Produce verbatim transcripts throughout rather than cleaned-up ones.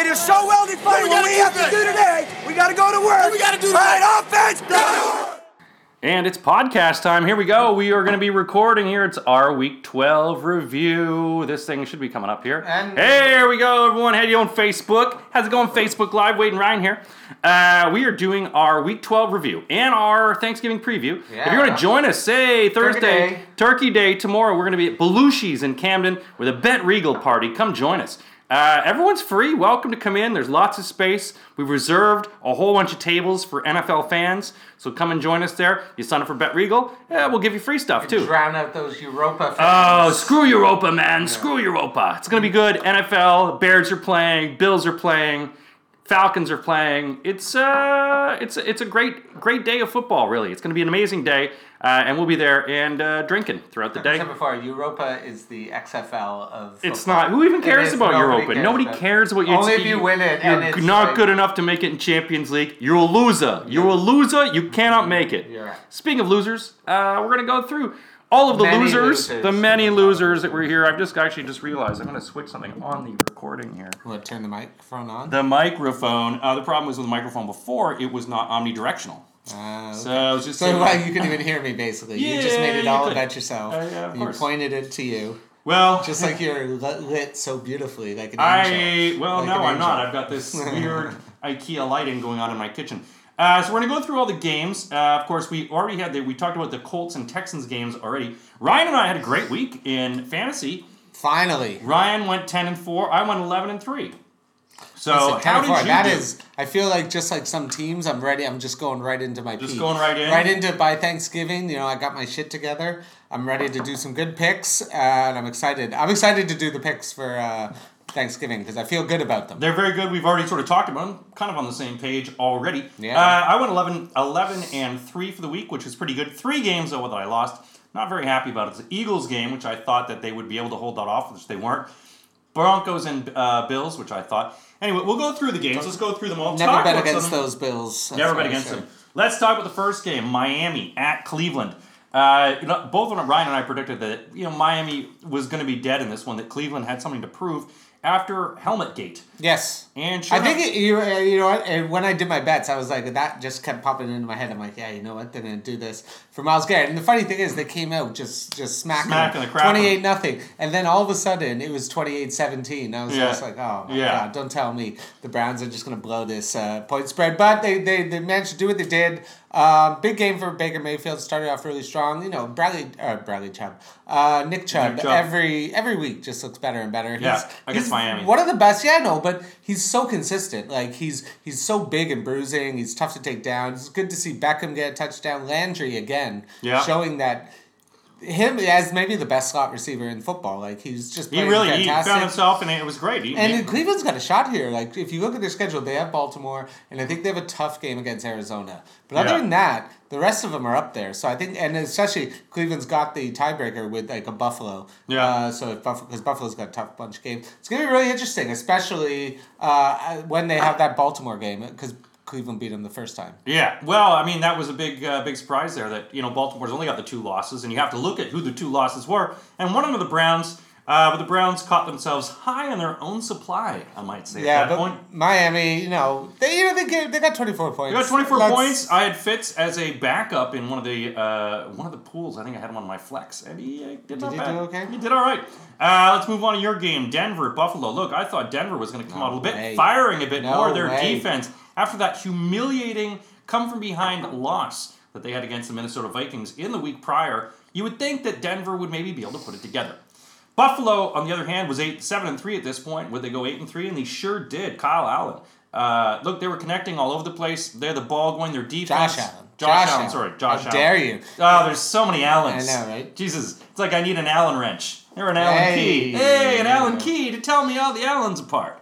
It is so well defined. What we have to do today, we got to go to work. We got to do right offense. And it's podcast time. Here we go. We are going to be recording here. It's our Week twelve review. This thing should be coming up here. And hey, here we go, everyone. Hey, you on Facebook? How's it going, Facebook Live? Wade and Ryan here. Uh, we are doing our Week twelve review and our Thanksgiving preview. Yeah. If you're going to join us, say Thursday, Turkey Day, Turkey Day tomorrow, we're going to be at Belushi's in Camden with a Bet Regal party. Come join us. Uh, everyone's free. Welcome to come in. There's lots of space. We've reserved a whole bunch of tables for N F L fans, so come and join us there. You sign up for Bet Regal, yeah, we'll give you free stuff, too. Drown out those Europa fans. Oh, screw Europa, man. Yeah. Screw Europa. It's going to be good. N F L, Bears are playing, Bills are playing, Falcons are playing. It's uh, it's it's a great great day of football, really. It's going to be an amazing day, uh, and we'll be there and uh, drinking throughout the day. Except before, Europa is the X F L of football. It's not. Who even cares about Europa? Cares Nobody about cares about you. Only if you win it. You're and it's not like, good enough to make it in Champions League. You're a loser. You're a loser. You cannot make it. Yeah. Speaking of losers, uh, we're going to go through all of the many losers, losers, the many losers that were here. I've just actually just realized I'm going to switch something on the recording here. What, turn the microphone on? The microphone. Uh, the problem was with the microphone before, it was not omnidirectional. Uh, so okay. it was just so like, like you couldn't even hear me, basically. Yeah, you just made it all could. about yourself. Uh, yeah, of you course. pointed it to you. Well, just like you're lit so beautifully, like an angel. I well, like no, an I'm not. I've got this weird IKEA lighting going on in my kitchen. Uh, so we're going to go through all the games. Uh, of course, we already had the, we talked about the Colts and Texans games already. Ryan and I had a great week in fantasy. Finally. Ryan went ten and four. I went eleven and three. So Listen, how did you That do? is, I feel like just like some teams, I'm ready. I'm just going right into my Just peak. going right in. Right into by Thanksgiving. You know, I got my shit together. I'm ready to do some good picks, uh, and I'm excited. I'm excited to do the picks for uh, Thanksgiving because I feel good about them. They're very good. We've already sort of talked about them. Kind of on the same page already. Yeah. Uh, I went eleven, eleven and three for the week, which is pretty good. Three games, though, that I lost. Not very happy about it. It's the Eagles game, which I thought that they would be able to hold that off, which they weren't. Broncos and uh, Bills, which I thought. Anyway, we'll go through the games. Let's go through them all. Never talk bet against them. those Bills. That's Never bet against sure. them. Let's talk about the first game, Miami at Cleveland. Uh, you know, both Ryan and I predicted that you know Miami was going to be dead in this one, that Cleveland had something to prove after Helmetgate. Yes. And sure I enough, think, it, you, you know what, and when I did my bets, I was like, that just kept popping into my head. I'm like, yeah, you know what, they're going to do this for Myles Garrett. And the funny thing is, they came out just, just smacking, smacking the crap twenty-eight nothing. And then all of a sudden, it was twenty-eight seventeen. I was yeah. just like, oh, my yeah. God, don't tell me the Browns are just going to blow this uh, point spread. But they, they, they managed to do what they did. Uh, big game for Baker Mayfield. Started off really strong. You know, Bradley uh, Bradley Chubb, uh, Nick Chubb, Nick Chubb. Every every week just looks better and better. He's, yeah, against he's Miami, one of the best. Yeah, no, but he's so consistent. Like he's he's so big and bruising. He's tough to take down. It's good to see Beckham get a touchdown. Landry again, yeah. showing that him as maybe the best slot receiver in football. Like he's just playing he really fantastic. He found himself and it was great. He, and he, Cleveland's got a shot here. Like if you look at their schedule, they have Baltimore and I think they have a tough game against Arizona. But other yeah. than that, the rest of them are up there. So I think, and especially Cleveland's got the tiebreaker with like a Buffalo. Yeah. Uh, so if Buff- because Buffalo's got a tough bunch of games, it's gonna be really interesting, especially uh, when they have that Baltimore game because Cleveland beat them the first time. Yeah, well, I mean, that was a big uh, big surprise there that, you know, Baltimore's only got the two losses, and you have to look at who the two losses were. And one of them the Browns, uh, but the Browns caught themselves high on their own supply, I might say. Yeah, at that but point. Miami, you know, they you know, they, get, they got twenty-four points. They got twenty-four Let's... points. I had Fitz as a backup in one of the uh, one of the pools. I think I had him on my flex, and he uh, did, did not bad. Did you do okay? He did all right. Uh, let's move on to your game, Denver, Buffalo. Look, I thought Denver was going to come no out a little way. bit, firing a bit no more their way. defense. After that humiliating come-from-behind loss that they had against the Minnesota Vikings in the week prior, you would think that Denver would maybe be able to put it together. Buffalo, on the other hand, was eight, seven and three at this point. Would they go eight and three? And they sure did. Kyle Allen. Uh, look, they were connecting all over the place. They had the ball going. Their defense. Josh Allen. Josh, Josh Allen. Allen. Sorry, Josh How Allen. How dare you? Oh, there's so many Allens. I know, right? Jesus, it's like I need an Allen wrench. They're an Allen hey. key. Hey, an Allen key to tell me all the Allens apart.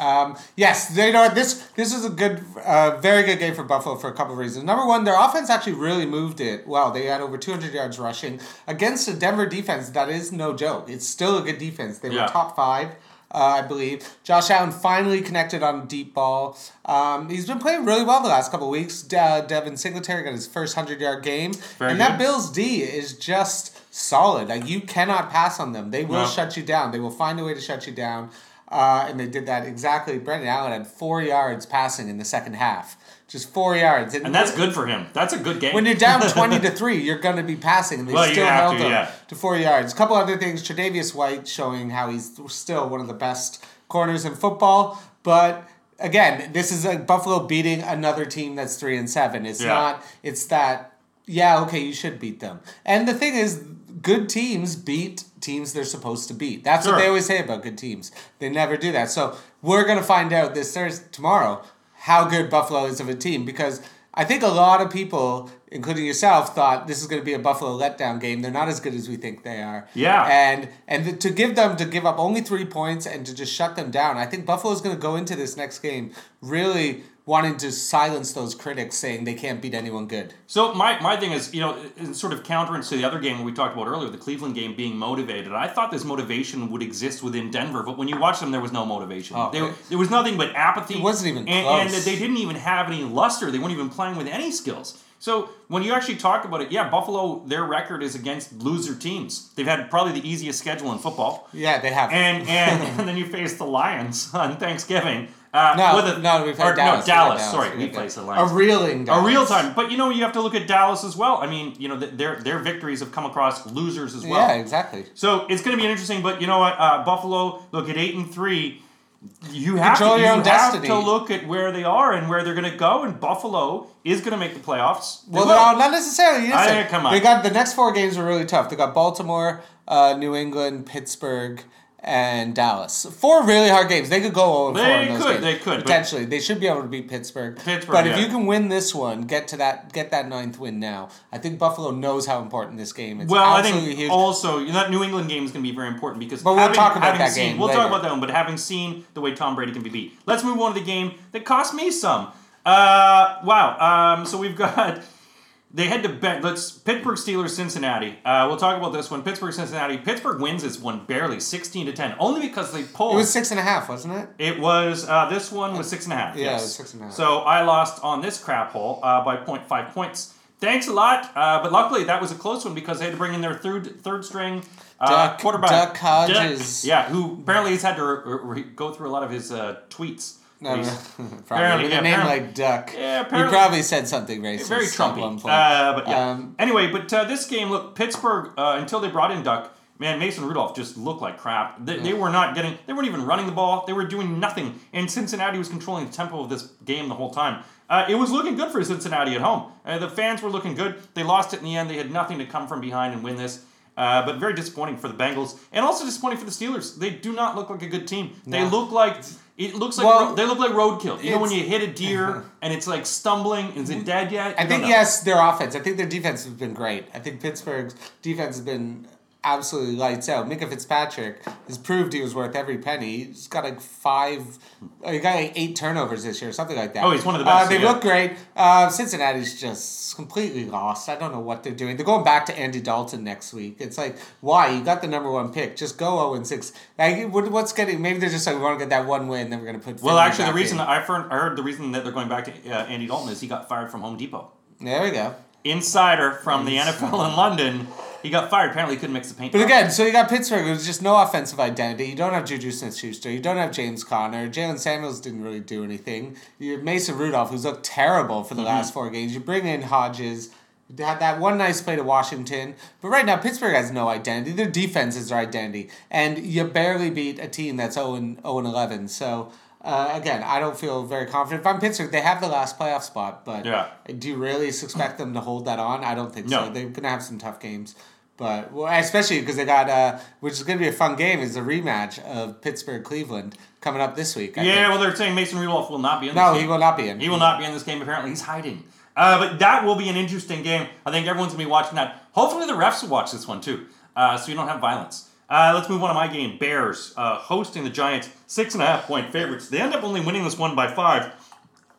Um, yes, they know this. This is a good, uh, very good game for Buffalo for a couple of reasons. Number one, their offense actually really moved it well. They had over two hundred yards rushing against a Denver defense that is no joke. It's still a good defense. They yeah. were top five, uh, I believe. Josh Allen finally connected on a deep ball. Um, he's been playing really well the last couple of weeks. Uh, Devin Singletary got his first hundred-yard game, very and good. That Bills D is just solid. Like you cannot pass on them. They will no. shut you down. They will find a way to shut you down. Uh, and they did that exactly. Brendan Allen had four yards passing in the second half. Just four yards. And, and that's good for him. That's a good game. When you're down twenty to three, you're going to be passing. And they well, still held to, him yeah. to four yards. A couple other things. Tre'Davious White showing how he's still one of the best corners in football. But again, this is like Buffalo beating another team that's three and seven. It's yeah. not, it's that, yeah, okay, you should beat them. And the thing is, good teams beat teams they're supposed to beat. That's sure. what they always say about good teams. They never do that. So we're going to find out this Thursday, tomorrow, how good Buffalo is of a team, because I think a lot of people, including yourself, thought this is going to be a Buffalo letdown game. They're not as good as we think they are. Yeah. And and to give them, to give up only three points and to just shut them down, I think Buffalo's going to go into this next game really wanting to silence those critics saying they can't beat anyone good. So my, my thing is, you know, it's sort of counterance to the other game we talked about earlier, the Cleveland game being motivated. I thought this motivation would exist within Denver, but when you watch them, there was no motivation. Oh, there, there was nothing but apathy. It wasn't even and, close. And they didn't even have any luster. They weren't even playing with any skills. So when you actually talk about it, yeah, Buffalo, their record is against loser teams. They've had probably the easiest schedule in football. Yeah, they have. And and, and then you face the Lions on Thanksgiving. Uh, no, a, no, we've had or, Dallas. No, Dallas, Dallas. Sorry, we, we played the Lions. A reeling Dallas. A real time. But, you know, you have to look at Dallas as well. I mean, you know, their their victories have come across losers as well. Yeah, exactly. So it's going to be interesting. But, you know what, uh, Buffalo, look, at eight and three, you have, Control to, your you own have destiny. to look at where they are and where they're going to go. And Buffalo is going to make the playoffs. They well, no, not necessarily. I think come on. They got, the next four games are really tough. They got Baltimore, uh, New England, Pittsburgh, and Dallas. Four really hard games. They could go zero and four in those could, games. They could. Potentially. They should be able to beat Pittsburgh. Pittsburgh, But if yeah. you can win this one, get to that get that ninth win now. I think Buffalo knows how important this game is. Well, I think huge. also, you know, that New England game is going to be very important because but we'll having, talk about that seen, game We'll later. talk about that one, but having seen the way Tom Brady can be beat. Let's move on to the game that cost me some. Uh, wow. Um, so we've got... They head to bet. Let's Pittsburgh Steelers Cincinnati. Uh, we'll talk about this one. Pittsburgh Cincinnati. Pittsburgh wins this one barely, sixteen to ten, only because they pulled. It was six and a half, wasn't it? It was. Uh, this one was six and a half. Yeah, yes. It was six and a half. So I lost on this crap hole uh, by point five points. Thanks a lot, uh, but luckily that was a close one because they had to bring in their third third string uh, Duck, quarterback, Duck Hodges. Duck, yeah, who apparently has had to re- re- go through a lot of his uh, tweets. No, no. Probably. With a yeah, name like Duck. Yeah, apparently. You probably said something racist. Very Trumpy. Uh, but yeah. Um, anyway, but uh, this game, look, Pittsburgh, uh, until they brought in Duck, man, Mason Rudolph just looked like crap. They, yeah. they were not getting, they weren't even running the ball. They were doing nothing. And Cincinnati was controlling the tempo of this game the whole time. Uh, it was looking good for Cincinnati at home. Uh, the fans were looking good. They lost it in the end. They had nothing to come from behind and win this. Uh, but very disappointing for the Bengals. And also disappointing for the Steelers. They do not look like a good team. No. They look like... It looks like well, ro- they look like roadkill. You know when you hit a deer and it's like stumbling. Is it dead yet? You I think yes, their offense. I think their defense has been great. I think Pittsburgh's defense has been absolutely lights out. Micah Fitzpatrick has proved he was worth every penny. He's got like five, he got like eight turnovers this year, something like that. Oh, he's one of the best. Uh, they yeah. look great. Uh, Cincinnati's just completely lost. I don't know what they're doing. They're going back to Andy Dalton next week. It's like, why? You got the number one pick. Just go zero and six. Like, what, what's getting? Maybe they're just like, we want to get that one win, then we're going to put. Well, actually, the reason that I heard, I heard the reason that they're going back to uh, Andy Dalton is he got fired from Home Depot. There we go. Insider from the N F L in London. He got fired. Apparently, he couldn't mix the paint. But problem. Again, so you got Pittsburgh. It was just no offensive identity. You don't have Juju Smith-Schuster. You don't have James Conner. Jalen Samuels didn't really do anything. You have Mason Rudolph, who's looked terrible for the mm-hmm. last four games. You bring in Hodges. You had that one nice play to Washington. But right now, Pittsburgh has no identity. Their defense is their identity. And you barely beat a team that's oh and eleven. So... Uh, again, I don't feel very confident. If I'm Pittsburgh, they have the last playoff spot, but yeah. do you really expect them to hold that on? I don't think no. so. They're going to have some tough games, but well, especially because they got, uh, which is going to be a fun game, is the rematch of Pittsburgh-Cleveland coming up this week. I yeah, think. Well, they're saying Mason Rudolph will not be in this no, game. No, he will not be in. He will not be in this game. Apparently, he's hiding. Uh, but that will be an interesting game. I think everyone's going to be watching that. Hopefully, the refs will watch this one, too, uh, so you don't have violence. Uh, let's move on to my game. Bears uh, hosting the Giants. Six and a half point favorites. They end up only winning this one by five.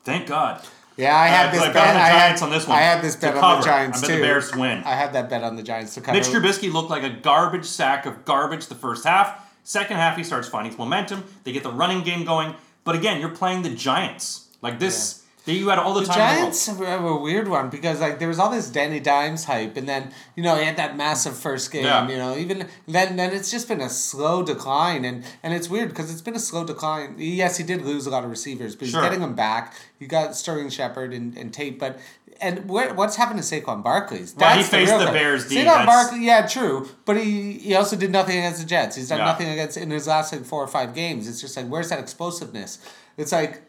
Thank God. Yeah, I had uh, this bet. I, I, had, on this one I had this bet on cover. the Giants, too. I bet the Bears win. I had that bet on the Giants to cover. Mitch Trubisky looked like a garbage sack of garbage the first half. Second half, he starts finding momentum. They get the running game going. But again, you're playing the Giants. Like this... Yeah. That you had all the, the time. The Giants were a weird one because like there was all this Danny Dimes hype, and then you know he had that massive first game. Yeah. You know, even then, then it's just been a slow decline, and, and it's weird because it's been a slow decline. Yes, he did lose a lot of receivers, but sure. he's getting them back. You got Sterling Shepard and, and Tate, but. And what what's happened to Saquon Barkley? That's well, he faced the, the Bears' defense. Saquon Barkley, yeah, true. But he, he also did nothing against the Jets. He's done yeah. nothing against in his last like four or five games. It's just like, where's that explosiveness? It's like,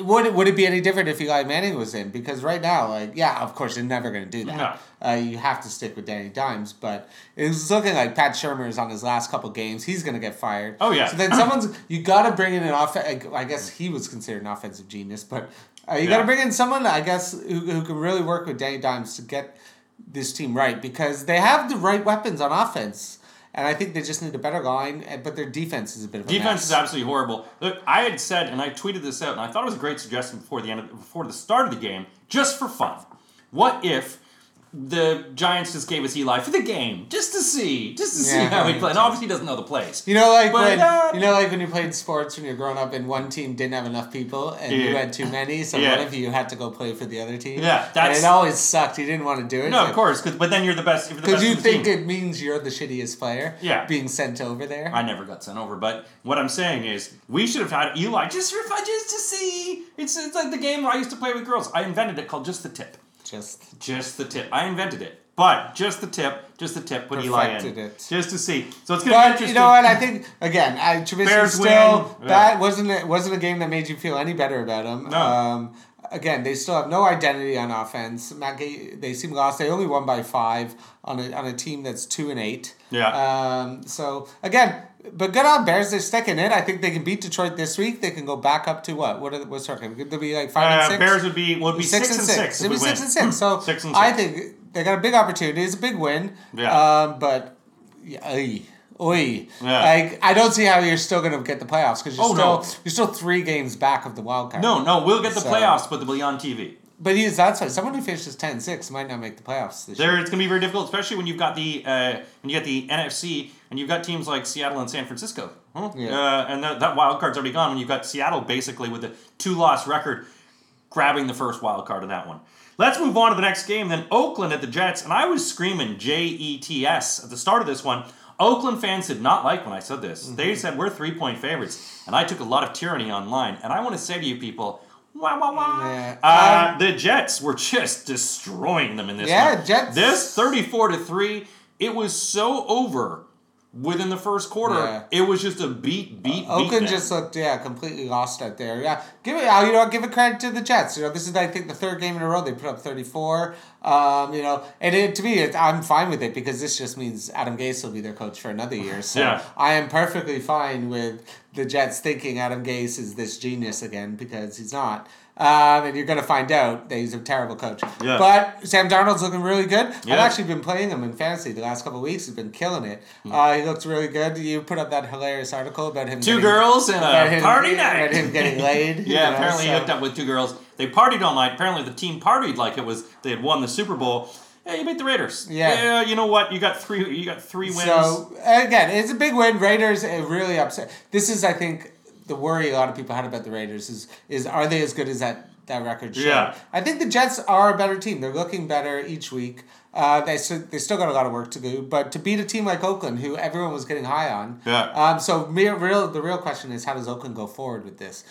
would it, would it be any different if Eli Manning was in? Because right now, like, yeah, of course, you're never going to do that. No. Uh, you have to stick with Danny Dimes. But it's looking like Pat Shurmur is on his last couple games. He's going to get fired. Oh, yeah. So then someone's, you got to bring in an offense. I guess he was considered an offensive genius, but... Uh, you yeah. got to bring in someone, I guess, who who can really work with Danny Dimes to get this team right because they have the right weapons on offense, and I think they just need a better line. But their defense is a bit of a defense mess. Is absolutely horrible. Look, I had said, and I tweeted this out, and I thought it was a great suggestion before the end of, before the start of the game, just for fun. What if the Giants just gave us Eli for the game, just to see, just to yeah, see how he plays. And obviously, he doesn't know the plays. You know, like but when uh, you know, like when you played sports when you're growing up, and one team didn't have enough people, and yeah. you had too many. So yeah. one of you had to go play for the other team. Yeah, that's and it always sucked. You didn't want to do it. No, like, of course, because but then you're the best. Because you think team. It means you're the shittiest player. Yeah. Being sent over there. I never got sent over, but what I'm saying is we should have had Eli just for fun, just to see. It's it's like the game I used to play with girls. I invented it called Just the Tip. Just, just the tip. I invented it, but just the tip, just the tip. Put Eli in, it. Just to see. So it's gonna but be interesting. You know what? I think again, I Trubisky still win. That yeah. wasn't it. Wasn't a game that made you feel any better about him. No. Um, again, they still have no identity on offense. Matt Gay, they seem lost. They only won by five on a on a team that's two and eight. Yeah. Um. So again. But good on Bears. They're sticking in. I think they can beat Detroit this week. They can go back up to what? What are the, what's our game? They'll be like five uh, and six. Bears would be would be six, six and six. It'd be six and six. So six and six. I think they got a big opportunity. It's a big win. Yeah. Um, but yeah, oy. Yeah. Like I don't see how you're still going to get the playoffs because you're oh, still no. you're still three games back of the wild card. No, no, we'll get the so. playoffs, but they'll be on T V. But he's that's why someone who finishes ten six might not make the playoffs this there, year. It's going to be very difficult, especially when you've got the uh, when you get the N F C and you've got teams like Seattle and San Francisco. Huh? Yeah. Uh, and that, that wild card's already gone when you've got Seattle basically with a two-loss record grabbing the first wild card in that one. Let's move on to the next game then. Oakland at the Jets. And I was screaming J E T S at the start of this one. Oakland fans did not like when I said this. Mm-hmm. They said we're three-point favorites. And I took a lot of tyranny online. And I want to say to you people... Wah, wah, wah. Yeah. Uh, um, the Jets were just destroying them in this yeah, one. Jets. This thirty-four to three, it was so over within the first quarter. Yeah. It was just a beat, beat, uh, beat. Oakland just looked, yeah, completely lost out there. Yeah, give it, you know, give it credit to the Jets. You know, this is, I think, the third game in a row they put up thirty-four. Um, you know, and it, to me, it, I'm fine with it because this just means Adam Gase will be their coach for another year. So yeah. I am perfectly fine with the Jets thinking Adam Gase is this genius again because he's not. Um, and you're going to find out that he's a terrible coach. Yeah. But Sam Darnold's looking really good. Yeah. I've actually been playing him in fantasy the last couple of weeks. He's been killing it. Mm. Uh, he looks really good. You put up that hilarious article about him. Two getting, girls and a him, party night. About him getting laid. yeah, you know, apparently so. He hooked up with two girls. They partied all night. Apparently the team partied like it was they had won the Super Bowl. Yeah, you beat the Raiders. Yeah. yeah, you know what? You got three. You got three wins. So again, it's a big win. Raiders really upset. This is, I think, the worry a lot of people had about the Raiders is is are they as good as that that record showed? Yeah. I think the Jets are a better team. They're looking better each week. Uh, they they still got a lot of work to do, but to beat a team like Oakland, who everyone was getting high on. Yeah. Um. So mere, real the real question is how does Oakland go forward with this?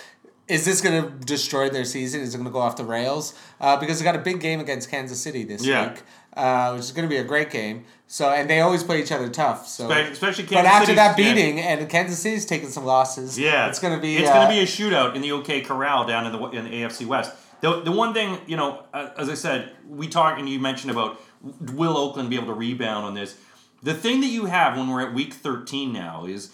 Is this going to destroy their season? Is it going to go off the rails? Uh, because they got a big game against Kansas City this yeah. week, uh, which is going to be a great game. So and they always play each other tough. So especially Kansas City. But after City's, that beating yeah. and Kansas City's taking some losses, yeah, it's going to be it's uh, going to be a shootout in the OK Corral down in the in the A F C West. The the one thing you know, uh, as I said, we talked and you mentioned about will Oakland be able to rebound on this? The thing that you have when we're at week thirteen now is.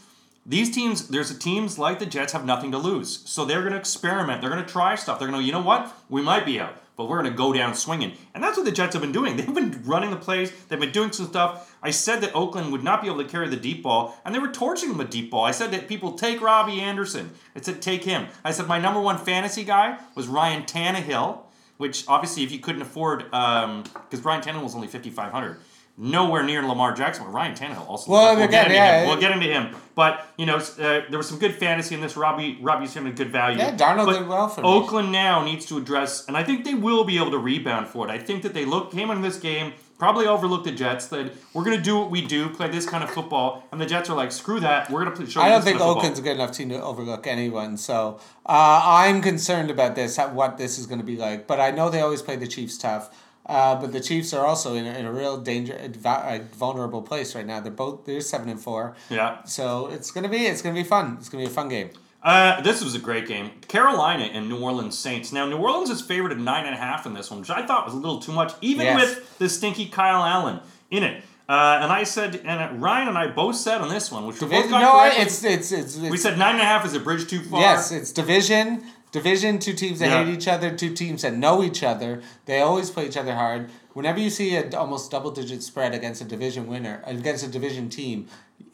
These teams, there's teams like the Jets have nothing to lose. So they're going to experiment. They're going to try stuff. They're going to, you know what? We might be out, but we're going to go down swinging. And that's what the Jets have been doing. They've been running the plays. They've been doing some stuff. I said that Oakland would not be able to carry the deep ball, and they were torching them with deep ball. I said that people take Robbie Anderson. I said take him. I said my number one fantasy guy was Ryan Tannehill, which obviously if you couldn't afford, um, because Ryan Tannehill was only fifty-five hundred. nowhere near Lamar Jackson, but Ryan Tannehill also. Well, we'll, get, get, yeah, him. we'll get into him. But, you know, uh, there was some good fantasy in this. Robbie Robbie's him a good value. Yeah, Darnold but did well for me. Oakland now needs to address, and I think they will be able to rebound for it. I think that they look, came into this game, probably overlooked the Jets, that we're going to do what we do, play this kind of football, and the Jets are like, screw that, we're going to show you this kind of football. I don't think Oakland's a good enough team to overlook anyone, so uh, I'm concerned about this, what this is going to be like. But I know they always play the Chiefs tough. Uh, but the Chiefs are also in a, in a real danger, adv- vulnerable place right now. They're both they're seven and four. Yeah. So it's gonna be it's gonna be fun. It's gonna be a fun game. Uh, this was a great game. Carolina and New Orleans Saints. Now New Orleans is favored at nine and a half in this one, which I thought was a little too much, even yes. with the stinky Kyle Allen in it. Uh, and I said, and Ryan and I both said on this one, which Divi- we both got no, correctly. It's, it's, it's, it's, we said nine and a half is a bridge too far. Yes, it's division. Division, two teams that yeah. hate each other, two teams that know each other. They always play each other hard. Whenever you see an almost double-digit spread against a division winner, against a division team,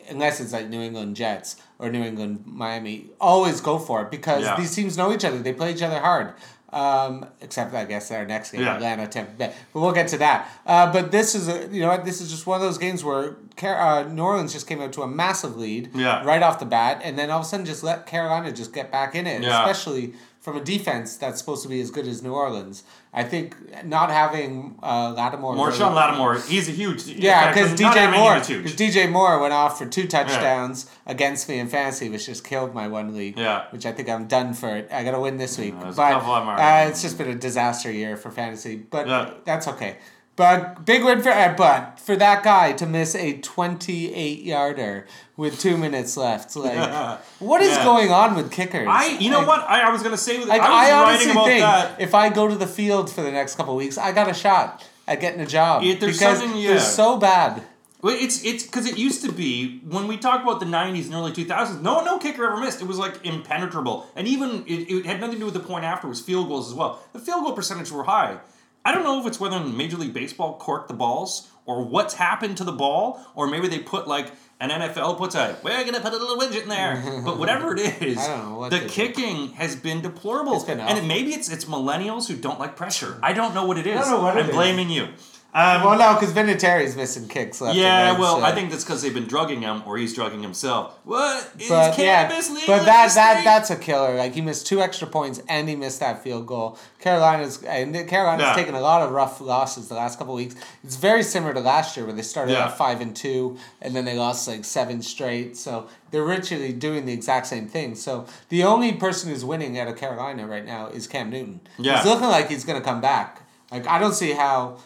unless it's like New England Jets or New England Miami, always go for it because yeah. these teams know each other. They play each other hard. Um, except, I guess, our next game, yeah. Atlanta, Tampa Bay. But we'll get to that. Uh, but this is a, you know what? This is just one of those games where Car- uh, New Orleans just came out to a massive lead yeah. right off the bat, and then all of a sudden just let Carolina just get back in it, yeah. especially from a defense that's supposed to be as good as New Orleans. I think not having uh, Lattimore... Rashawn Lattimore, he's a huge... Yeah, because D J Moore D J Moore went off for two touchdowns yeah. against me in fantasy, which just killed my one league, yeah. which I think I'm done for it. I got to win this week. Yeah, but uh, it's just been a disaster year for fantasy, but yeah. that's okay. But big win for... Uh, but for that guy to miss a twenty-eight-yarder with two minutes left. Like, yeah. what is yeah. going on with kickers? I, you know like, what? I, I was going to say... Like, I was I honestly about think that. If I go to the field for the next couple of weeks, I got a shot at getting a job. It, there's because something, yeah. they're so bad. Well, it's it's because it used to be, when we talk about the nineties and early two thousands, no no kicker ever missed. It was like impenetrable. And even it, it had nothing to do with the point after. It was field goals as well. The field goal percentage were high. I don't know if it's whether Major League Baseball corked the balls or what's happened to the ball, or maybe they put like an N F L puts a, we're going to put a little widget in there. But whatever it is, I don't know what the kicking do. has been deplorable. It's been and it, maybe it's it's millennials who don't like pressure. I don't know what it is. I don't know what I'm it blaming is. you. Um, well, no, because Vinatieri's missing kicks left yeah, and right. Yeah, well, so. I think that's because they've been drugging him, or he's drugging himself. What? Is but, cannabis yeah, legal? But that, that, that's a killer. Like, he missed two extra points, and he missed that field goal. Carolina's and Carolina's yeah. taken a lot of rough losses the last couple of weeks. It's very similar to last year, where they started yeah. at five and two, and then they lost, like, seven straight. So they're literally doing the exact same thing. So the only person who's winning out of Carolina right now is Cam Newton. Yeah. He's looking like he's going to come back. Like, I don't see how...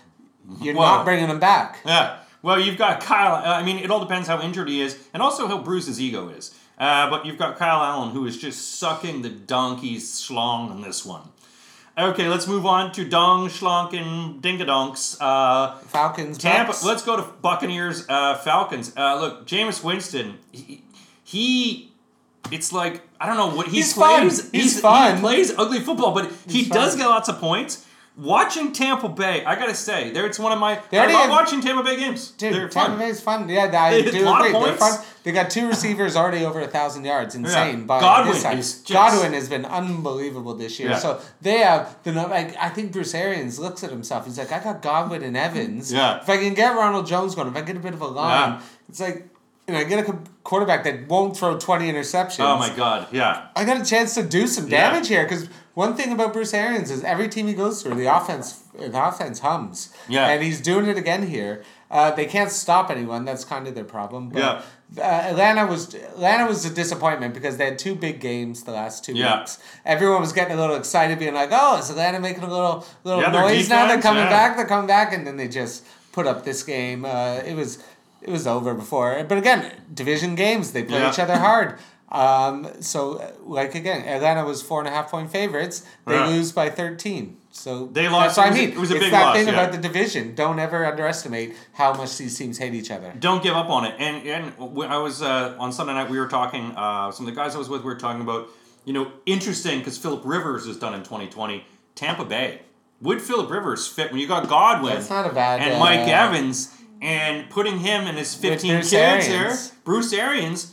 You're well, not bringing him back. Yeah. Well, you've got Kyle. I mean, it all depends how injured he is and also how bruised his ego is. Uh, but you've got Kyle Allen, who is just sucking the donkey's schlong in this one. Okay, let's move on to dong, schlonk, and dingadonks. Uh, Falcons, Tampa. Bucks. Let's go to Buccaneers, uh, Falcons. Uh, look, Jameis Winston, he... he It's like, I don't know what he he's plays. Fun. He's, he's fun. He plays ugly football, but he's he fun. does get lots of points. Watching Tampa Bay, I gotta say, there it's one of my. I love watching Tampa Bay games. Dude, They're Tampa fun. Bay's fun. Yeah, I do agree. They're fun. They got two receivers already over a thousand yards. Insane. Yeah. But Godwin this time. Is just... Godwin has been unbelievable this year. Yeah. So they have. The, like, I think Bruce Arians looks at himself. He's like, I got Godwin and Evans. Yeah. If I can get Ronald Jones going, if I get a bit of a line, yeah. it's like, you know, I get a quarterback that won't throw twenty interceptions. Oh my God! Yeah. I got a chance to do some damage yeah. here because. One thing about Bruce Arians is every team he goes through, the offense the offense hums. Yeah. And he's doing it again here. Uh, they can't stop anyone. That's kind of their problem. But, yeah. uh, Atlanta was Atlanta was a disappointment because they had two big games the last two yeah. weeks. Everyone was getting a little excited, being like, oh, is Atlanta making a little little yeah, noise now? They're coming yeah. back. They're coming back. And then they just put up this game. Uh, it was it was over before. But again, division games. They play yeah. each other hard. Um, so, like, again, Atlanta was four and a half point favorites. They yeah. lose by thirteen. So, they lost. That's what I mean. It was a big loss. It's that thing yeah. about the division. Don't ever underestimate how much these teams hate each other. Don't give up on it. And, and when I was, uh, on Sunday night, we were talking, uh, some of the guys I was with, we were talking about, you know, interesting because Philip Rivers is done in twenty twenty. Tampa Bay. Would Philip Rivers fit when you got Godwin That's not a bad, and uh, Mike Evans and putting him in his fifteen kids here? Bruce Arians.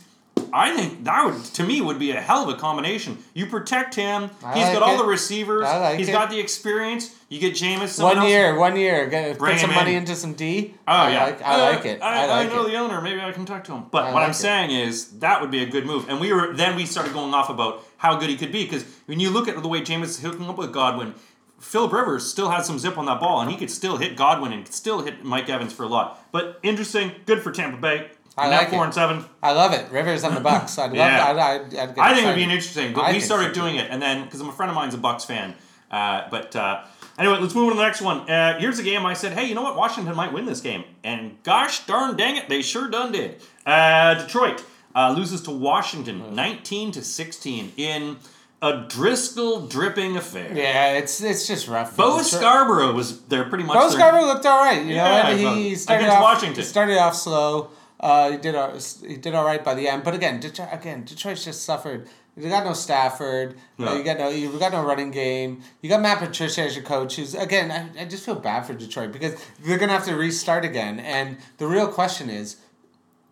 I think that would, to me, would be a hell of a combination. You protect him. I he's like got all it. the receivers. I like he's it. got the experience. You get Jameis. One else. year, one year. Put Bring some money in. into some D. Oh, I yeah. Like, I uh, like it. I, I, like I know it. the owner. Maybe I can talk to him. But I what like I'm it. saying is that would be a good move. And we were then we started going off about how good he could be. Because when you look at the way Jameis is hooking up with Godwin, Philip Rivers still has some zip on that ball, and he could still hit Godwin and could still hit Mike Evans for a lot. But interesting. Good for Tampa Bay. I like four it. and seven. I love it. Rivers on the Bucks. I'd love yeah. that. I'd, I'd, I'd get I think it would be an interesting. But I we started so doing it, and then because I'm a friend of mine's a Bucks fan. Uh, but uh, anyway, let's move on to the next one. Uh, here's a game I said, hey, you know what? Washington might win this game, and gosh darn dang it, they sure done did. Uh, Detroit uh, loses to Washington, nineteen to sixteen in a Driscoll dripping affair. Yeah, it's it's just rough. Bo Scarborough was there pretty much. Bo Scarborough looked all right. You yeah, know, he started off, Washington. started off slow. Uh, he did all, he did all right by the end, but again, Detroit, again, Detroit's just suffered. You got no Stafford. No. Uh, you got no. You got no running game. You got Matt Patricia as your coach. Who's again? I, I just feel bad for Detroit because they're gonna have to restart again. And the real question is,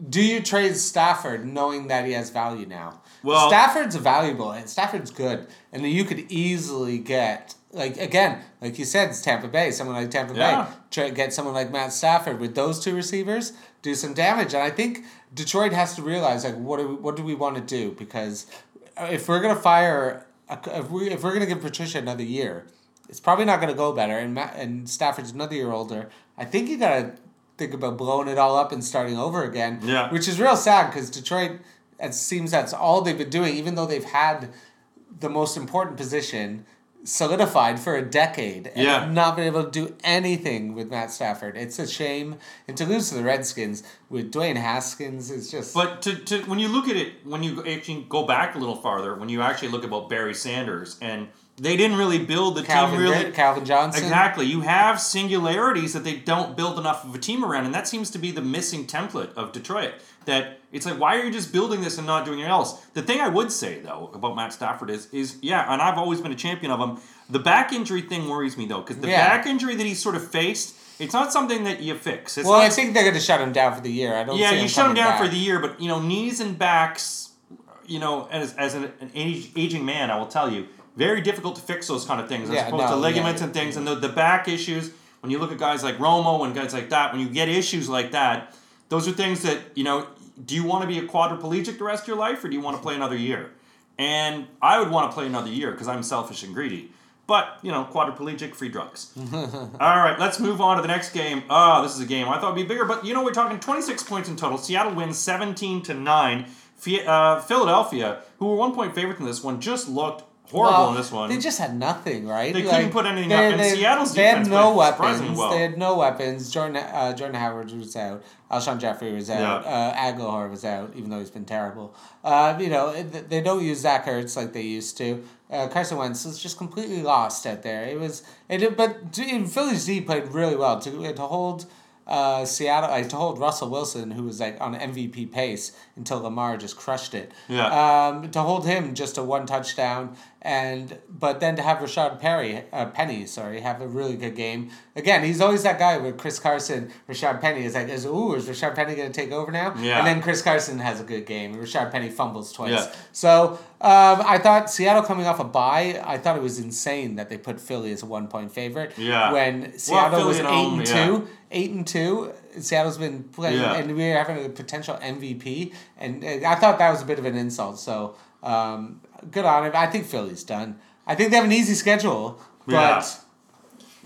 do you trade Stafford knowing that he has value now? Well, Stafford's valuable and Stafford's good, and you could easily get. Like, again, like you said, it's Tampa Bay. Someone like Tampa yeah. Bay. Try to get someone like Matt Stafford with those two receivers, do some damage. And I think Detroit has to realize, like, what do we, what do we want to do? Because if we're going to fire, a, if, we, if we're going to give Patricia another year, it's probably not going to go better. And Matt, and Stafford's another year older. I think you got to think about blowing it all up and starting over again. Yeah. Which is real sad because Detroit, it seems that's all they've been doing, even though they've had the most important position solidified for a decade and yeah. not been able to do anything with Matt Stafford. It's a shame. And to lose to the Redskins with Dwayne Haskins is just... But to, to when you look at it, when you actually go back a little farther, when you actually look about Barry Sanders, and they didn't really build the Calvin team really... Ditt, Calvin Johnson. Exactly. You have singularities that they don't build enough of a team around, and that seems to be the missing template of Detroit. That it's like, why are you just building this and not doing anything else? The thing I would say, though, about Matt Stafford is, is yeah, and I've always been a champion of him. The back injury thing worries me, though, because the yeah. back injury that he sort of faced, it's not something that you fix. It's well, like, I think they're going to shut him down for the year. I don't Yeah, see you shut him down back. for the year, but, you know, knees and backs, you know, as as an, an age, aging man, I will tell you, very difficult to fix those kind of things as yeah, opposed no, to ligaments yeah, and things. Yeah. And the, the back issues, when you look at guys like Romo and guys like that, when you get issues like that, those are things that, you know, do you want to be a quadriplegic the rest of your life or do you want to play another year? And I would want to play another year because I'm selfish and greedy. But, you know, quadriplegic, free drugs. All right, let's move on to the next game. Oh, this is a game I thought would be bigger, but, you know, we're talking twenty-six points in total. Seattle wins seventeen to nine. Uh, Philadelphia, who were one-point favorites in this one, just looked horrible well, in this one. They just had nothing, right? They like, couldn't put anything they, up. And they, Seattle's they defense had no weapons. Well. They had no weapons. Jordan uh, Jordan Howard was out. Alshon Jeffrey was out. Yeah. Uh, Aguilar was out, even though he's been terrible. Uh, you know, it, they don't use Zach Ertz like they used to. Uh, Carson Wentz was just completely lost out there. It was, it, but Philly's D played really well to to hold. Uh, Seattle, I told Russell Wilson, who was like on M V P pace until Lamar just crushed it. Yeah. Um, to hold him just to one touchdown, and but then to have Rashad Perry, uh, Penny, sorry, have a really good game. Again, he's always that guy with Chris Carson, Rashad Penny is like, is ooh, is Rashad Penny gonna take over now? Yeah. And then Chris Carson has a good game. Rashad Penny fumbles twice. Yeah. So um, I thought Seattle coming off a bye, I thought it was insane that they put Philly as a one point favorite. Yeah. When Seattle well, was eight home, and yeah. two. Eight and two, Seattle's been playing, yeah. and we were having a potential M V P, and I thought that was a bit of an insult. So um, good on him. I think Philly's done. I think they have an easy schedule, but yeah.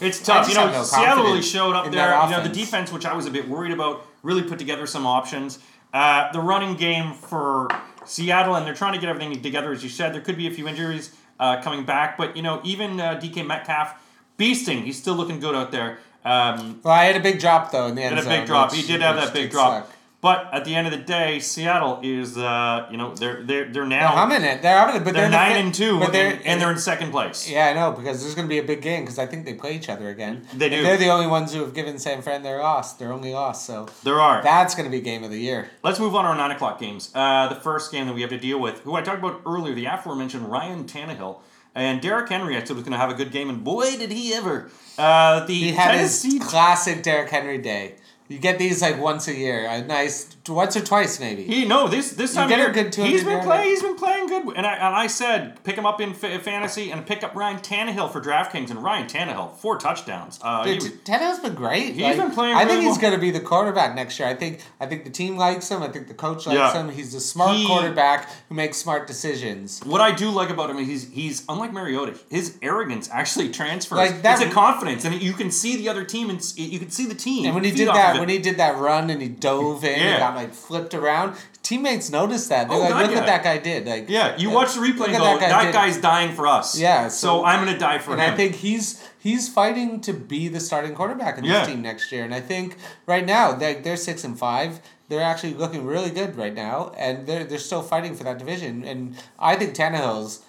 it's tough. You know, no Seattle really showed up there. You know, the defense, which I was a bit worried about, really put together some options. Uh, the running game for Seattle, and they're trying to get everything together, as you said. There could be a few injuries uh, coming back, but you know, even uh, D K Metcalf, beasting, he's still looking good out there. Um, well, I had a big drop, though, in the end zone. He had a big drop. He did have that big drop. But at the end of the day, Seattle is, uh, you know, they're they're they're now. They're humming it. They're humming it. But they're, they're nine the, and two, but they're, and, and they're in second place. Yeah, I know, because there's going to be a big game, because I think they play each other again. They do. And they're the only ones who have given San Fran their loss. Their only loss, so. There are. That's going to be game of the year. Let's move on to our nine o'clock games. Uh, the first game that we have to deal with, who I talked about earlier, the aforementioned Ryan Tannehill. And Derrick Henry, I said, was going to have a good game, and boy, did he ever. Uh, the he had Tennessee his classic Derrick Henry day. You get these like once a year, a nice once or twice maybe. He no this this time you get here, a good two he's been playing he's been playing good. And I and I said pick him up in f- fantasy and pick up Ryan Tannehill for DraftKings, and Ryan Tannehill four touchdowns. Uh, Dude, was, Tannehill's been great. He's like, been playing. I really think well. He's going to be the quarterback next year. I think I think the team likes him. I think the coach likes yeah. him. He's a smart he, quarterback who makes smart decisions. What I do like about him is he's he's unlike Mariota. His arrogance actually transfers. Like that, it's a confidence, and you can see the other team and you can see the team. And when he did that, when he did that run and he dove in. Yeah. And got like flipped around. Teammates noticed that. They're oh, like, God, look yeah. what that guy did. Like, yeah, you yeah. watch the replay and go, that, guy that guy's dying for us. Yeah. So, so I'm going to die for and him. And I think he's he's fighting to be the starting quarterback in yeah. this team next year. And I think right now, they're, they're six and five. They're actually looking really good right now. And they're, they're still fighting for that division. And I think Tannehill's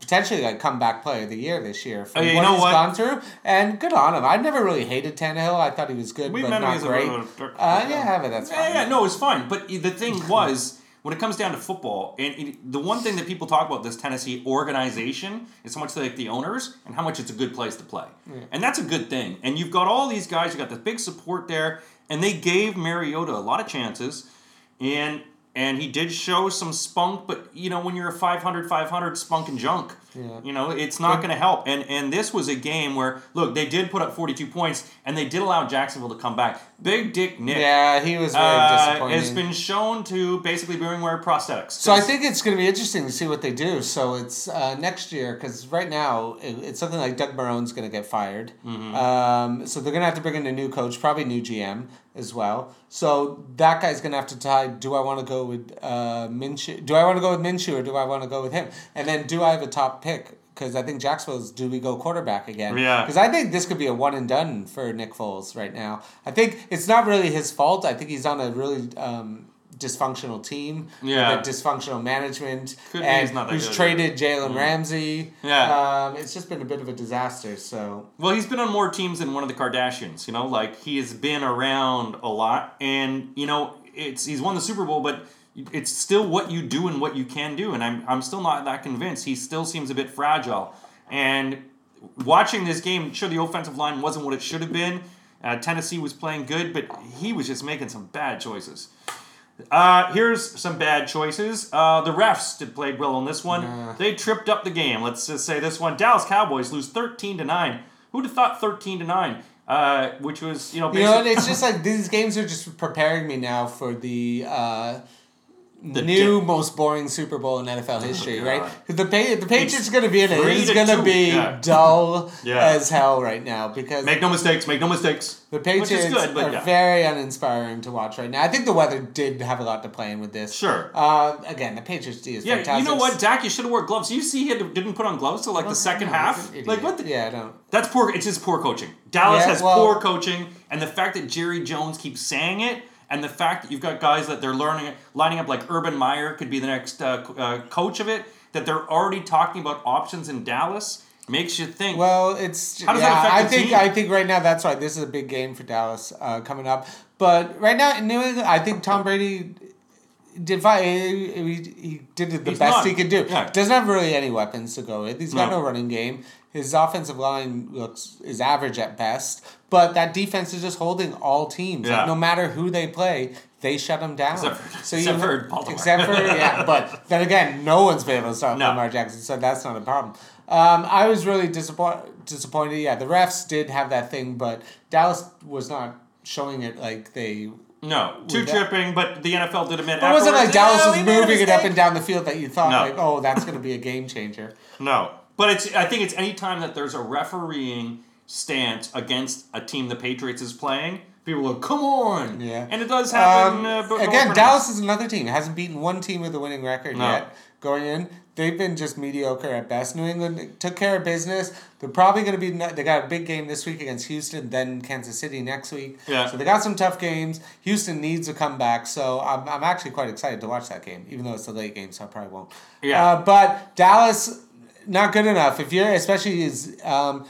potentially like comeback player of the year this year from okay, what he's what? gone through, and good on him. I never really hated Tannehill. I thought he was good, we but not great. A dark uh, yeah, but that's yeah, fine. Yeah, no, it's fine. But the thing was, when it comes down to football, and it, the one thing that people talk about this Tennessee organization is how much they like the owners and how much it's a good place to play, yeah. and that's a good thing. And you've got all these guys, you got the big support there, and they gave Mariota a lot of chances, and. And he did show some spunk, but, you know, when you're a five hundred, five hundred spunk and junk, yeah. you know, it's not going to help. And and this was a game where, look, they did put up forty-two points, and they did allow Jacksonville to come back. Big Dick Nick. Yeah, he was very uh, disappointing. Has been shown to basically be wearing prosthetics. So I think it's going to be interesting to see what they do. So it's uh, next year, because right now, it, it's something like Doug Marrone's going to get fired. Mm-hmm. Um, so they're going to have to bring in a new coach, probably new G M as well. So that guy's going to have to decide, do I want to go with uh, Minshew? Do I want to go with Minshew or do I want to go with him? And then do I have a top pick? Because I think Jacksonville's, do we go quarterback again? Yeah. Because I think this could be a one and done for Nick Foles right now. I think it's not really his fault. I think he's on a really um, dysfunctional team. Yeah. With a dysfunctional management. Could be he's not that good. Who's traded Jalen mm. Ramsey. Yeah. Um, it's just been a bit of a disaster, so. Well, he's been on more teams than one of the Kardashians, you know? Like, he has been around a lot. And, you know, it's he's won the Super Bowl, but it's still what you do and what you can do, and I'm I'm still not that convinced. He still seems a bit fragile. And watching this game, sure, the offensive line wasn't what it should have been. Uh, Tennessee was playing good, but he was just making some bad choices. Uh, here's some bad choices. Uh, the refs did play well on this one. Nah. They tripped up the game. Let's just say this one. Dallas Cowboys lose thirteen to nine. Who'd have thought thirteen to nine? Uh, which was, you know, basically... You know, it's just like these games are just preparing me now for the... Uh, The new dip. most boring Super Bowl in N F L history, oh, right? The pay, the Patriots are going to be in it. It's going to be yeah. dull yeah. as hell right now because make no mistakes, make no mistakes. The Patriots Which is good, but are yeah. very uninspiring to watch right now. I think the weather did have a lot to play in with this. Sure. Uh, again, the Patriots D is yeah, fantastic. You know what, Dak? You should have wore gloves. You see, he didn't put on gloves till like well, the second no, half. Like what? The, yeah, I don't. That's poor. It's just poor coaching. Dallas yeah, has well, poor coaching, and the fact that Jerry Jones keeps saying it. And the fact that you've got guys that they're learning, lining up like Urban Meyer could be the next uh, uh, coach of it, that they're already talking about options in Dallas makes you think. Well, it's how does yeah, that affect I the think team? I think right now that's why this is a big game for Dallas uh, coming up. But right now in New England, I think Tom Brady did he, he did the He's best not, he could do. Yeah. Doesn't have really any weapons to go with. He's got no, no running game. His offensive line looks is average at best, but that defense is just holding all teams. Yeah. Like, no matter who they play, they shut them down. Except for, so you except for Baltimore. Except for, yeah, but then again, no one's been able to stop no. Lamar Jackson, so that's not a problem. Um, I was really disappoint, disappointed. Yeah, the refs did have that thing, but Dallas was not showing it like they... No, too tripping, but the N F L did admit afterwards. But it wasn't like Dallas was moving it up and down the field that you thought, no. like, oh, that's going to be a game changer. No. But it's. I think it's any time that there's a refereeing stance against a team the Patriots is playing, people go, come on! Yeah. And it does happen. Um, uh, again, Dallas is another team. It hasn't beaten one team with a winning record no. yet going in. They've been just mediocre at best. New England took care of business. They're probably going to be... They got a big game this week against Houston, then Kansas City next week. Yeah. So they got some tough games. Houston needs a comeback, so I'm I'm actually quite excited to watch that game, even though it's a late game, so I probably won't. Yeah. Uh, but Dallas... Not good enough. If you're, especially his, um,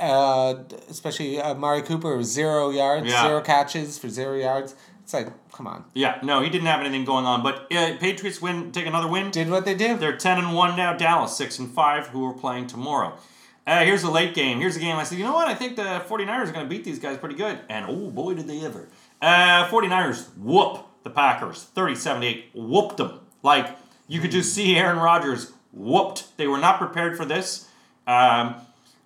uh, especially Amari Cooper with zero yards, yeah. zero catches for zero yards. It's like, come on. Yeah, no, he didn't have anything going on. But uh, Patriots win, take another win. Did what they did. They're ten and one now. Dallas six and five. Who are playing tomorrow? Uh, here's the late game. Here's the game. I said, you know what? I think the forty-niners are going to beat these guys pretty good. And oh boy, did they ever! Uh, forty-niners whoop the Packers. thirty-seven to eight. Whooped them. Like, you could just see Aaron Rodgers whooped. They were not prepared for this. Um,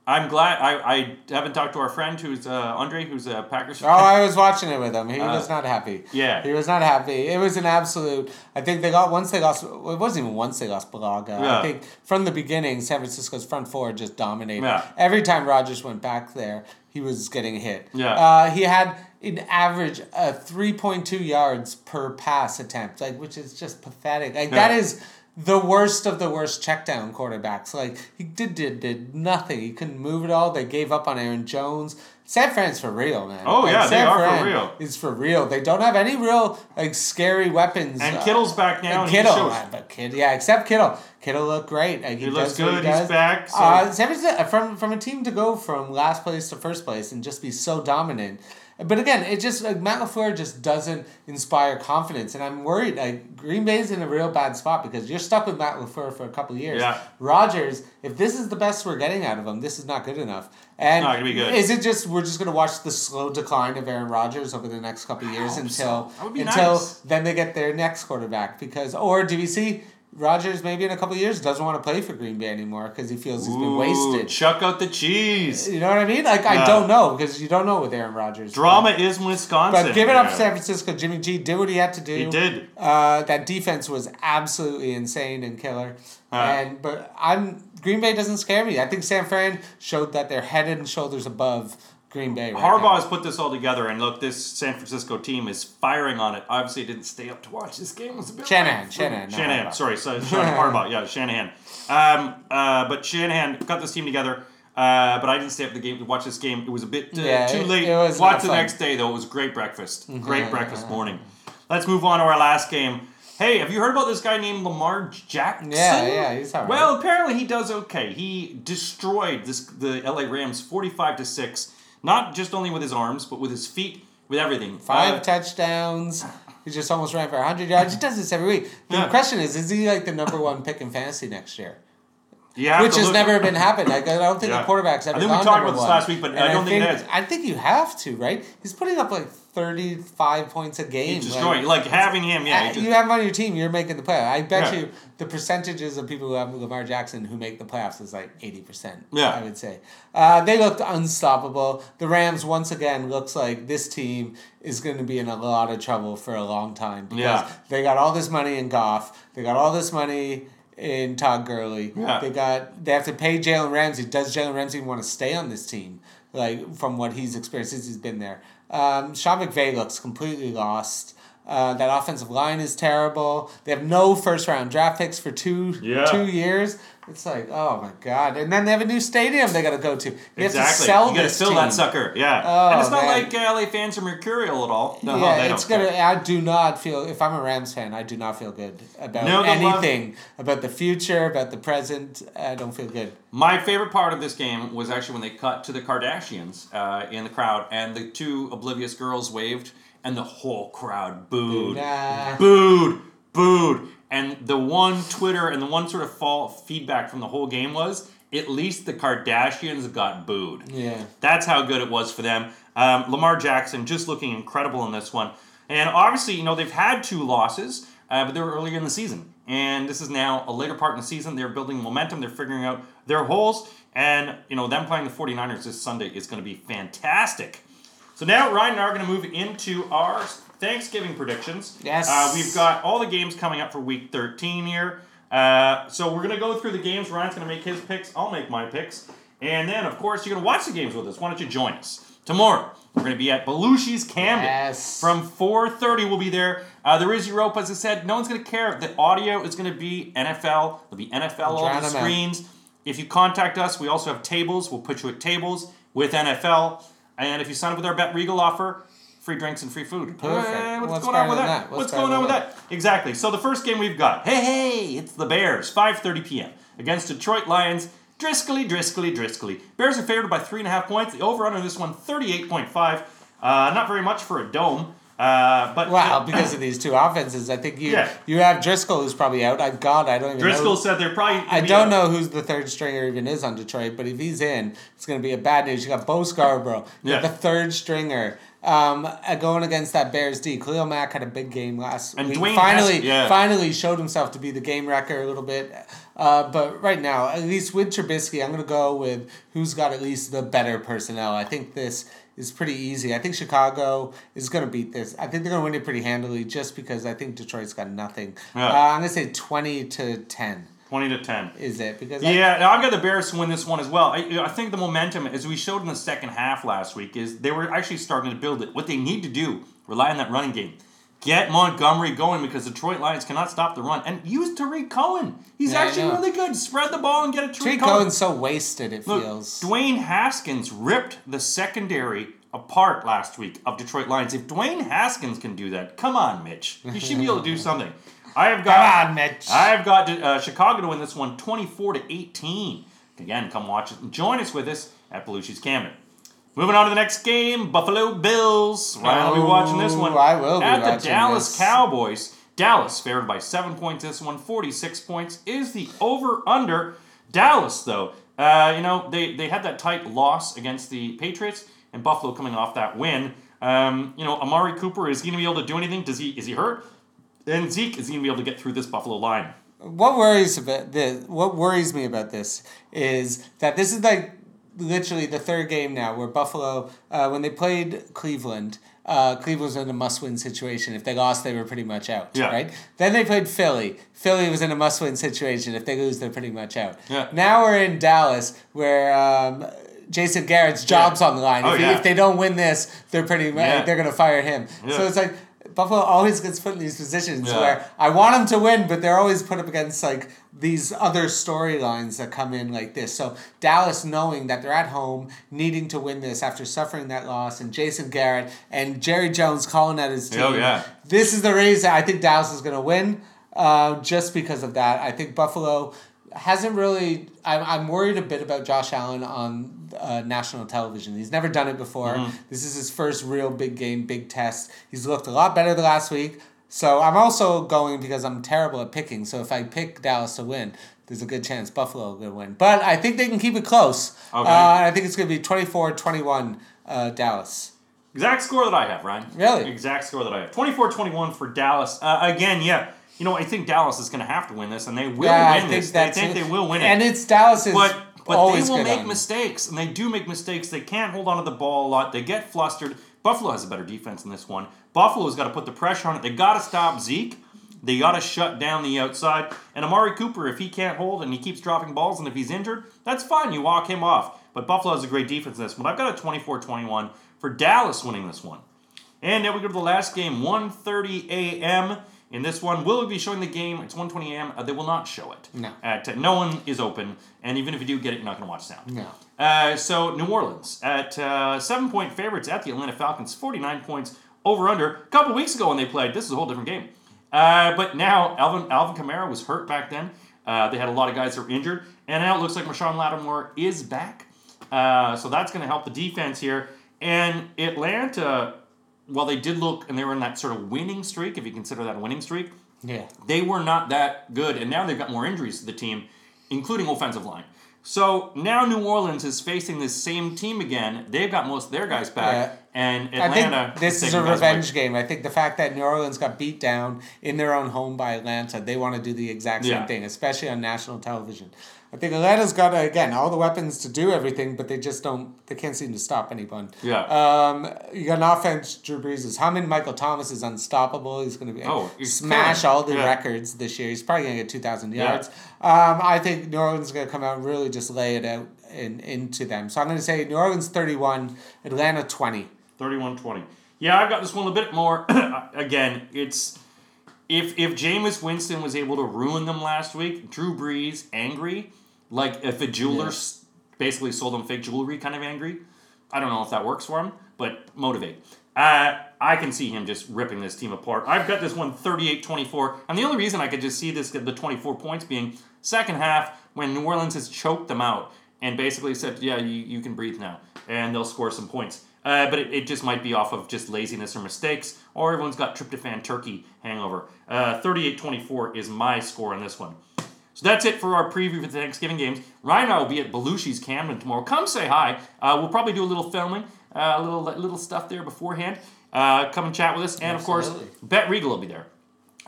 I'm glad. I, I haven't talked to our friend, who's uh, Andre, who's a Packers fan. Oh, I was watching it with him. He uh, was not happy. Yeah. He was not happy. It was an absolute... I think they got... Once they lost... It wasn't even once they lost Balaga. Yeah. I think from the beginning, San Francisco's front four just dominated. Yeah. Every time Rodgers went back there, he was getting hit. Yeah. Uh, he had... an average uh, three point two yards per pass attempt, like, which is just pathetic. Like, yeah. That is the worst of the worst checkdown quarterbacks. Like, he did, did did nothing. He couldn't move at all. They gave up on Aaron Jones. San Fran's for real, man. Oh, like, yeah, San they are Fran for real. It's for real. They don't have any real, like, scary weapons. And uh, Kittle's back now. And Kittle, and he but Kittle, yeah, except Kittle. Kittle looked great. Like, he, he looks good. He He's back. So. Uh, San Francisco, from from a team to go from last place to first place and just be so dominant. But again, it just, like, Matt LaFleur just doesn't inspire confidence. And I'm worried, like, Green Bay's in a real bad spot because you're stuck with Matt LaFleur for a couple of years. Yeah. Rodgers, if this is the best we're getting out of him, this is not good enough. And it's not going to be good. Is it just, we're just going to watch the slow decline of Aaron Rodgers over the next couple of years until, so. until nice. Then they get their next quarterback? Because, or do we see... Rodgers, maybe in a couple of years, doesn't want to play for Green Bay anymore because he feels he's Ooh, been wasted. Chuck out the cheese. You know what I mean? Like, yeah. I don't know because you don't know with Aaron Rodgers. Drama but, is Wisconsin. But give it up to San Francisco. Jimmy G did what he had to do. He did. Uh, that defense was absolutely insane and killer. Uh, and But I'm Green Bay doesn't scare me. I think San Fran showed that they're head and shoulders above Green Bay. Right Harbaugh now. Has put this all together, and look, this San Francisco team is firing on it. Obviously, didn't stay up to watch this game. It was a bit Shanahan, Shanahan, Shanahan. Sorry, so Harbaugh. Yeah, Shanahan. Um, uh, but Shanahan got this team together. Uh, but I didn't stay up the game to watch this game. It was a bit uh, yeah, too late. It, it was watch the fun. Next day though. It was great breakfast. Mm-hmm. Great breakfast morning. Let's move on to our last game. Hey, have you heard about this guy named Lamar Jackson? Yeah, yeah, he's all right. Well, apparently he does okay. He destroyed this the L A Rams forty-five to six. Not just only with his arms, but with his feet, with everything. Five uh, touchdowns. He just almost ran for one hundred yards. He does this every week. The yeah. question is, is he like the number one pick in fantasy next year? Yeah, which has never been happened. Like, I don't think yeah. the quarterback's ever gone number one. I think we talked about this one. last week, but and I don't I think, think it has. I think you have to, right? He's putting up like thirty-five points a game. He's destroying. Like, like having him, yeah. Just, you have him on your team, you're making the playoffs. I bet yeah. you the percentages of people who have Lamar Jackson who make the playoffs is like eighty percent, yeah. I would say. Uh, they looked unstoppable. The Rams, once again, looks like this team is going to be in a lot of trouble for a long time. Because yeah. they got all this money in Goff. They got all this money... in Todd Gurley. Yeah. They got they have to pay Jalen Ramsey. Does Jalen Ramsey want to stay on this team? Like, from what he's experienced since he's been there. Um, Sean McVay looks completely lost. Uh, that offensive line is terrible. They have no first round draft picks for two yeah. two years. It's like, oh my God. And then they have a new stadium they got to go to. They exactly. have to sell you gotta this fill team. that sucker. Yeah. Oh, and it's not man. like uh, L A fans are mercurial at all. No, yeah, they it's don't gonna, I do not feel, if I'm a Rams fan, I do not feel good about no, anything. Love. About the future, about the present. I don't feel good. My favorite part of this game was actually when they cut to the Kardashians uh, in the crowd and the two oblivious girls waved and the whole crowd booed. Nah. Booed. Booed. And the one Twitter and the one sort of fall feedback from the whole game was, at least the Kardashians got booed. Yeah. That's how good it was for them. Um, Lamar Jackson just looking incredible in this one. And obviously, you know, they've had two losses, uh, but they were earlier in the season. And this is now a later part in the season. They're building momentum. They're figuring out their holes. And, you know, them playing the 49ers this Sunday is going to be fantastic. So now Ryan and I are going to move into our Thanksgiving predictions. Yes. Uh, we've got all the games coming up for week thirteen here. Uh, so we're going to go through the games. Ryan's going to make his picks. I'll make my picks. And then, of course, you're going to watch the games with us. Why don't you join us? Tomorrow, we're going to be at Belushi's Camden. Yes. From four thirty, we'll be there. Uh, there is Europa, as I said. No one's going to care. The audio is going to be N F L. There'll be N F L on the screens. Out. If you contact us, we also have tables. We'll put you at tables with N F L. And if you sign up with our Bet Regal offer... free drinks and free food. Perfect. Hey, what's, what's going on with that? that? What's, what's going on with that? that? Exactly. So the first game we've got, hey, hey, it's the Bears, five thirty p.m. against Detroit Lions. Driscolly, Driscolly, Driscolly. Bears are favored by three and a half points. The over-under on this one, thirty-eight point five. Uh, not very much for a dome. Uh, but wow, it, because of these two offenses, I think you yeah. you have Driscoll, who's probably out. I God, I don't even. Driscoll know. said they're probably. I don't out. know who's the third stringer even is on Detroit, but if he's in, it's going to be a bad news. You got Bo Scarborough, you yeah. got the third stringer, um, going against that Bears D. Cleo Mack had a big game last and week. Dwayne finally, has, yeah. finally showed himself to be the game wrecker a little bit. Uh, but right now, at least with Trubisky, I'm going to go with who's got at least the better personnel. I think this. It's pretty easy. I think Chicago is going to beat this. I think they're going to win it pretty handily just because I think Detroit's got nothing. Yeah. Uh, I'm going to say twenty to ten. twenty to ten. Is it? Because Yeah, I, now I've got the Bears to win this one as well. I, I think the momentum, as we showed in the second half last week, is they were actually starting to build it. What they need to do, rely on that running game. Get Montgomery going because Detroit Lions cannot stop the run. And use Tariq Cohen. He's yeah, actually really good. Spread the ball and get a Tariq Cohen. Tariq Cohen's so wasted, it Look, feels. Dwayne Haskins ripped the secondary apart last week of Detroit Lions. If Dwayne Haskins can do that, come on, Mitch. You should be able to do something. I have got, come on, Mitch. I have got uh, Chicago to win this one twenty-four to eighteen. Again, come watch it and join us with us at Belushi's Camden. Moving on to the next game, Buffalo Bills. Ryan will be watching this one. I will be watching this. At the Dallas Cowboys. Dallas favored by seven points this one. forty-six points is the over-under. Dallas, though, uh, you know, they, they had that tight loss against the Patriots, and Buffalo coming off that win. Um, you know, Amari Cooper, is he going to be able to do anything? Does he Is he hurt? And Zeke, is he going to be able to get through this Buffalo line? What worries about this, what worries me about this is that this is like, literally the third game now where Buffalo, uh, when they played Cleveland, uh, Cleveland was in a must-win situation. If they lost, they were pretty much out, yeah. right? Then they played Philly. Philly was in a must-win situation. If they lose, they're pretty much out. Yeah. Now we're in Dallas where... Um, Jason Garrett's job's yeah. on the line. Oh, if, yeah. if they don't win this, they're pretty. Yeah. They're gonna fire him. Yeah. So it's like Buffalo always gets put in these positions yeah. where I want them to win, but they're always put up against like these other storylines that come in like this. So Dallas, knowing that they're at home, needing to win this after suffering that loss, and Jason Garrett and Jerry Jones calling at his team. Oh, yeah. This is the reason I think Dallas is gonna win, uh, just because of that. I think Buffalo. Hasn't really. I'm I'm worried a bit about Josh Allen on uh, national television. He's never done it before. Mm-hmm. This is his first real big game, big test. He's looked a lot better the last week. So I'm also going because I'm terrible at picking. So if I pick Dallas to win, there's a good chance Buffalo will win. But I think they can keep it close. Okay. Uh, I think it's going to be twenty-four twenty-one uh, Dallas. Exact score that I have, Ryan. Really? Exact score that I have. twenty-four twenty-one for Dallas. Uh, again, yeah. You know, I think Dallas is going to have to win this, and they will yeah, win I think this. I think they will win it. And it's Dallas is but, but they will make mistakes, and they do make mistakes. They can't hold on to the ball a lot. They get flustered. Buffalo has a better defense in this one. Buffalo's got to put the pressure on it. They got to stop Zeke. They got to shut down the outside. And Amari Cooper, if he can't hold and he keeps dropping balls, and if he's injured, that's fine. You walk him off. But Buffalo has a great defense in this one. I've got a twenty-four twenty-one for Dallas winning this one. And now we go to the last game, one thirty a.m. In this one, will it be showing the game? It's one twenty a.m. Uh, they will not show it. No. At, uh, no one is open, and even if you do get it, you're not going to watch sound. No. Uh, so, New Orleans at uh, seven-point favorites at the Atlanta Falcons, forty-nine points over-under. A couple weeks ago when they played, this is a whole different game. Uh, but now, Alvin, Alvin Kamara was hurt back then. Uh, they had a lot of guys that were injured, and now it looks like Rashawn Lattimore is back. Uh, so, that's going to help the defense here. And Atlanta... While they did look, and they were in that sort of winning streak, if you consider that a winning streak, yeah, they were not that good. And now they've got more injuries to the team, including offensive line. So now New Orleans is facing this same team again. They've got most of their guys back. Yeah. And Atlanta... I think this is a revenge game. I think the fact that New Orleans got beat down in their own home by Atlanta, they want to do the exact same yeah. thing, especially on national television. I think Atlanta's got, again, all the weapons to do everything, but they just don't... They can't seem to stop anyone. Yeah. Um, you got an offense, Drew Brees is humming. Michael Thomas is unstoppable. He's going to oh, smash all the yeah. records this year. He's probably going to get two thousand yards. Yeah. Um, I think New Orleans is going to come out and really just lay it out and into them. So I'm going to say New Orleans thirty-one, Atlanta twenty. thirty-one twenty. Yeah, I've got this one a bit more. Again, it's if if Jameis Winston was able to ruin them last week, Drew Brees angry, like if a jeweler yes. basically sold him fake jewelry, kind of angry. I don't know if that works for him, but motivate. Uh, I can see him just ripping this team apart. I've got this one thirty-eight twenty-four, and the only reason I could just see this the twenty-four points being second half when New Orleans has choked them out and basically said, yeah, you, you can breathe now, and they'll score some points. Uh, but it, it just might be off of just laziness or mistakes, or everyone's got tryptophan turkey hangover. Uh, thirty-eight twenty-four is my score on this one. So that's it for our preview for the Thanksgiving games. Ryan and I will be at Belushi's Camden tomorrow. Come say hi. Uh, we'll probably do a little filming, uh, a little little stuff there beforehand. Uh, come and chat with us. And, Absolutely. Of course, Bet Regal will be there.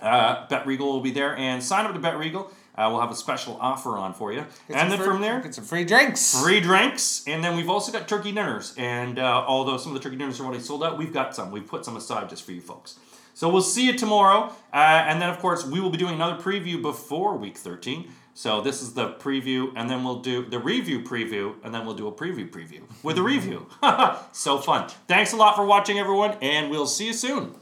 Uh, Bet Regal will be there. And sign up to Bet Regal. Uh, we'll have a special offer on for you. Get and then free, from there... Get some free drinks. Free drinks. And then we've also got turkey dinners. And uh, although some of the turkey dinners are already sold out, we've got some. We've put some aside just for you folks. So we'll see you tomorrow. Uh, and then, of course, we will be doing another preview before Week thirteen. So this is the preview, and then we'll do the review preview, and then we'll do a preview preview with a review. So fun. Thanks a lot for watching, everyone, and we'll see you soon.